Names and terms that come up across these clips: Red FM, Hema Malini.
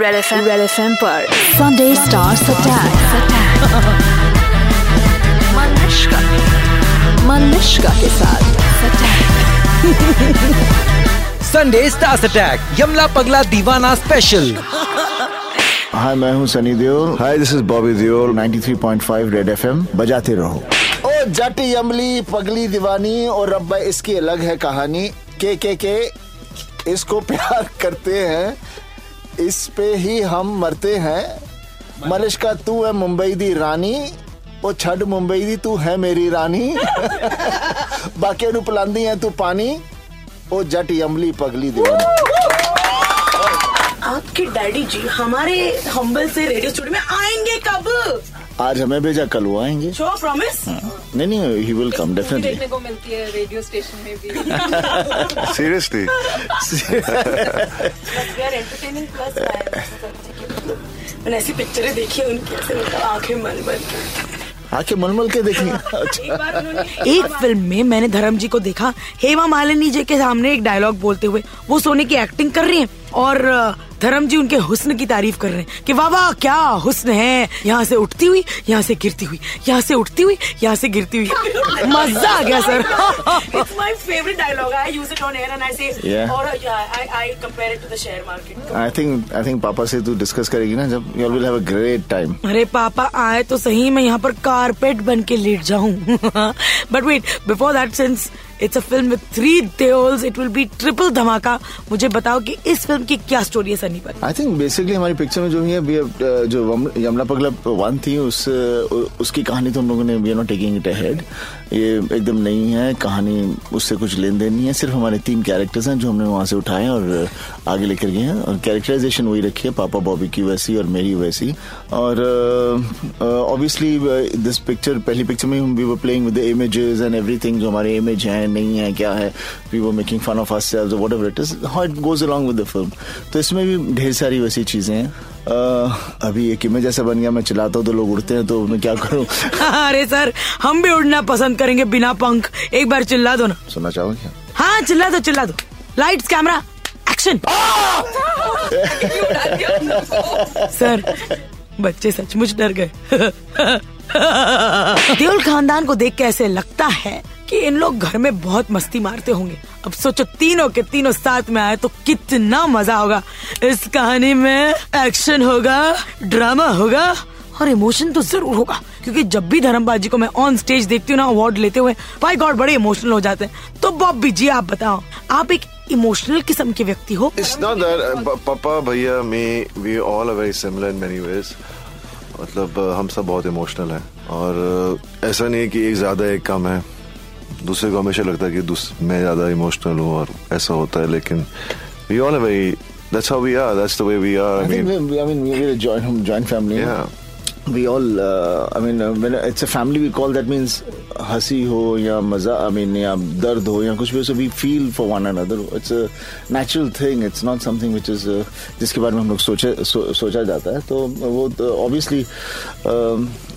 Red FM पर Sunday stars attack Manushka के साथ संडे स्टार्स अटैक यमला पगला दीवाना स्पेशल। हाय, मैं हूँ Sunny Deol. Hi, this is Bobby Deol. 93.5 red FM बजाते रहो। ओ जटी यमली पगली दीवानी और रब्बा इसकी अलग है कहानी। के इसको प्यार करते हैं, इस पे ही हम मरते हैं। मलिश्का तू है मुंबई दी रानी, ओ छड़ मुंबई दी तू है मेरी रानी। बाकी नू पिलांदी है तू पानी, ओ जट यमली पगली दीवानी। आपके डैडी जी हमारे हम्बल से रेडियो स्टूडियो में आएंगे कब? आज हमें भेजा, कल वो आएंगे। Sure, promise? नहीं, he will come definitely। देखने को मिलती है रेडियो स्टेशन में भी। Seriously? मैंने ऐसी पिक्चरें देखी उनकी, ऐसे आंखें मलमल के। आंखें मलमल के देखी? अच्छा। एक फिल्म में मैंने धर्म जी को देखा हेमा मालिनी जी के सामने एक डायलॉग बोलते हुए। वो सोने की एक्टिंग कर रही है और धर्म जी उनके हुस्न की तारीफ कर रहे हैं कि वाह वाह क्या हुस्न है, यहाँ से उठती हुई, यहाँ से गिरती हुई, यहाँ से उठती हुई, यहाँ से गिरती हुई। मजा आ गया sir. It's my favourite dialogue. I use it on air and I say और I compare it to the share market. I think पापा से तू डिस्कस करेगी ना जब, you will have a great time. अरे पापा आए तो सही, मैं यहाँ पर कारपेट बन के लेट जाऊं। But wait, before that, since it's a film with 3 Deols, it will be triple धमाका। मुझे बताओ कि इस फिल्म की क्या स्टोरी है सनी पर? आई थिंक बेसिकली हमारी पिक्चर में जो है, जो यमला पगला 1 थी, उसकी कहानी तो हम लोगों ने, we are not taking it ahead. ये एकदम नई है कहानी, उससे कुछ लेन देन नहीं है। सिर्फ हमारे 3 कैरेक्टर्स हैं जो हमने वहाँ से उठाए और आगे लेकर गए हैं, और कैरेक्टराइजेशन वही रखी है, पापा बॉबी की वैसी और मेरी वैसी। और ऑब्वियसली दिस पिक्चर, पहली पिक्चर में we were playing with the images and everything, जो हमारे इमेज हैं, नहीं है, क्या है, we were making fun of ourselves, whatever it is, how it goes along with the film. तो इसमें भी ढेर सारी वैसी चीजें हैं। अभी एक इमेज ऐसा बन गया, मैं चिल्लाता हूँ तो लोग उड़ते हैं, तो मैं क्या करूँ? अरे सर, हम भी उड़ना पसंद करेंगे बिना पंख। एक बार चिल्ला दो ना, सुनना चाहोगे क्या? हाँ, चिल्ला दो। Lights, camera, action. सर, बच्चे सचमुच डर गए। देओल खानदान को देख के ऐसे लगता है कि इन लोग घर में बहुत मस्ती मारते होंगे। अब सोचो, 3 के 3 साथ में आए तो कितना मजा होगा। इस कहानी में एक्शन होगा, ड्रामा होगा और इमोशन तो जरूर होगा, क्योंकि जब भी धर्मबाजी को मैं ऑन स्टेज देखती हूँ ना, अवार्ड लेते हुए, भाई गॉड बड़े इमोशनल हो जाते हैं। तो बॉबी जी आप बताओ, आप एक इमोशनल किस्म के व्यक्ति हो? इट्स नॉट दैट, पापा भैया में we all are very similar in many ways. मतलब हम सब बहुत इमोशनल हैं और ऐसा नहीं कि एक ज्यादा एक कम है। दूसरे को हमेशा लगता है कि मैं ज्यादा इमोशनल हूँ और ऐसा होता है, लेकिन we all are very, that's how we are, that's the way we are. I mean we are joint family. We all, when it's a family we call, that means हंसी हो या मजा, या दर्द हो या कुछ भी, so we feel for one another. It's a natural thing. It's not something which is जिसके बारे में हम लोग सोचा जाता है। तो वो obviously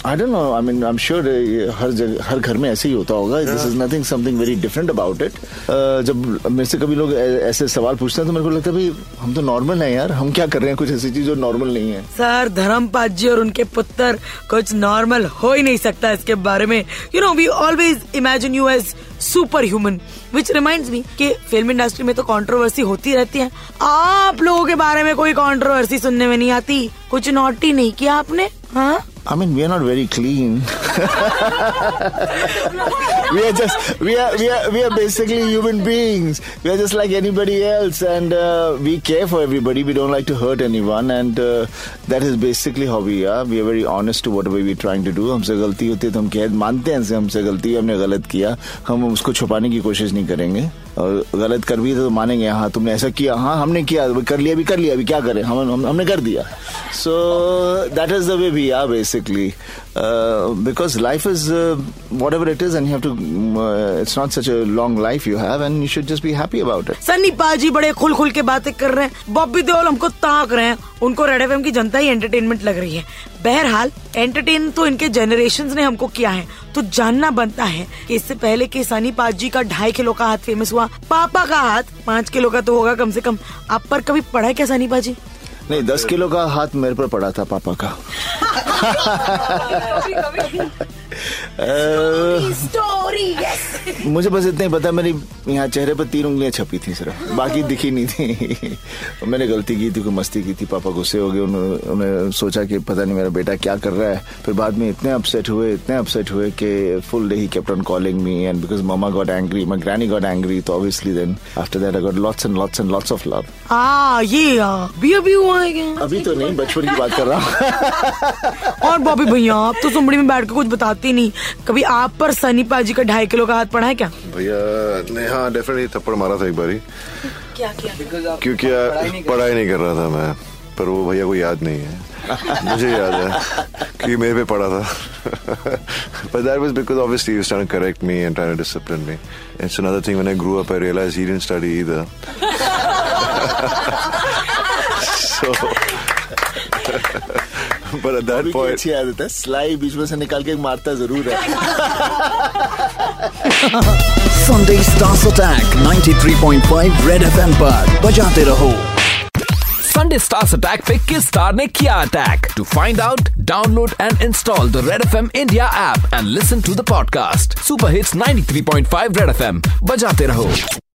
I don't know. I mean, I'm sure हर घर में ऐसे ही होता होगा। This is nothing something very different about it. जब मेरे से कभी लोग ऐसे सवाल पूछते हैं तो मेरे को लगता है भाई हम तो नॉर्मल हैं यार, हम क्या कर रहे हैं कुछ ऐसी चीज जो नॉर्मल नहीं है। सर, धर्मपाल जी और उनके पुत्र कुछ नॉर्मल हो ही नहीं सकता इसके बारे में। You know, we always imagine you as super human, which reminds me कि फिल्म इंडस्ट्री में तो कंट्रोवर्सी होती रहती है। आप लोगों के बारे में कोई कंट्रोवर्सी सुनने में नहीं आती? कुछ नॉटी नहीं किया आपने? हाँ, I mean, we are not very clean. We are basically human beings. We are just like anybody else, and we care for everybody. We don't like to hurt anyone, and that is basically how we are. We are very honest to whatever we are trying to do. हमसे गलती होती है तो हम कह मानते हैं, हमसे गलती है, हमने गलत किया, हम उसको छुपाने की कोशिश नहीं करेंगे। और गलत कर भी तो मानेंगे, हाँ तुमने ऐसा किया, हाँ हमने किया, कर लिया, अभी क्या करें, हमने कर दिया। So that is the way we are basically, because life is whatever it is, and you have to. It's not such a long life you have, and you should just be happy about it. Sunny पाजी बड़े खुल के बातें कर रहे हैं, बॉबी देओल हमको ताक रहे हैं, उनको रेड एफएम की जनता ही एंटरटेनमेंट लग रही है। बहरहाल, एंटरटेन तो इनके जनरेशन ने हमको किया है, तो जानना बनता है कि इससे पहले कि सनी पाजी का 2.5 किलो का हाथ फेमस हुआ, पापा का हाथ 5 किलो का तो होगा कम से कम। आप पर कभी पड़ा है क्या सनी पाजी? नहीं, 10 किलो का हाथ मेरे पर पड़ा था पापा का। मुझे बस इतना ही पता, मेरी यहाँ चेहरे पर 3 उंगलियाँ छपी थी सिर्फ, बाकी दिखी नहीं थी। मैंने गलती की थी, कोई मस्ती की थी, पापा गुस्से हो गए, उन्हें सोचा कि पता नहीं मेरा बेटा क्या कर रहा है। फिर बाद में इतने अपसेट हुए कि full day he kept on calling me, and because मामा got angry, my granny got angry, तो obviously then after that I got lots and lots and lots of love. ये अभी हुआ है, अभी तो नहीं, बचपन की बात कर रहा हूँ। और बॉबी भैया आप तो सुमड़ी में बैठ के कुछ बताते नहीं, कभी आप पर सनी पाजी का 2.5 किलो का हाथ पड़ा है क्या? भैया ने हाँ डेफिनेटली थप्पड़ मारा था एक बारी। क्या किया? क्योंकि पढ़ाई नहीं कर रहा था मैं, पर वो भैया को याद नहीं है, मुझे याद है कि मेरे पे पड़ा था। But that was because obviously he was trying to correct me and trying to discipline me. It's another thing, when I grew up I realized he didn't study either. So but at that point अच्छी आदत है, sly बीच में से निकाल के मारता जरूर है। Sunday Stars Attack 93.5 Red FM पर बजाते रहो। Sunday Stars Attack पे किस स्टार ने किया attack? To find out, download and install the Red FM India app and listen to the podcast. Super Hits 93.5 Red FM. बजाते रहो।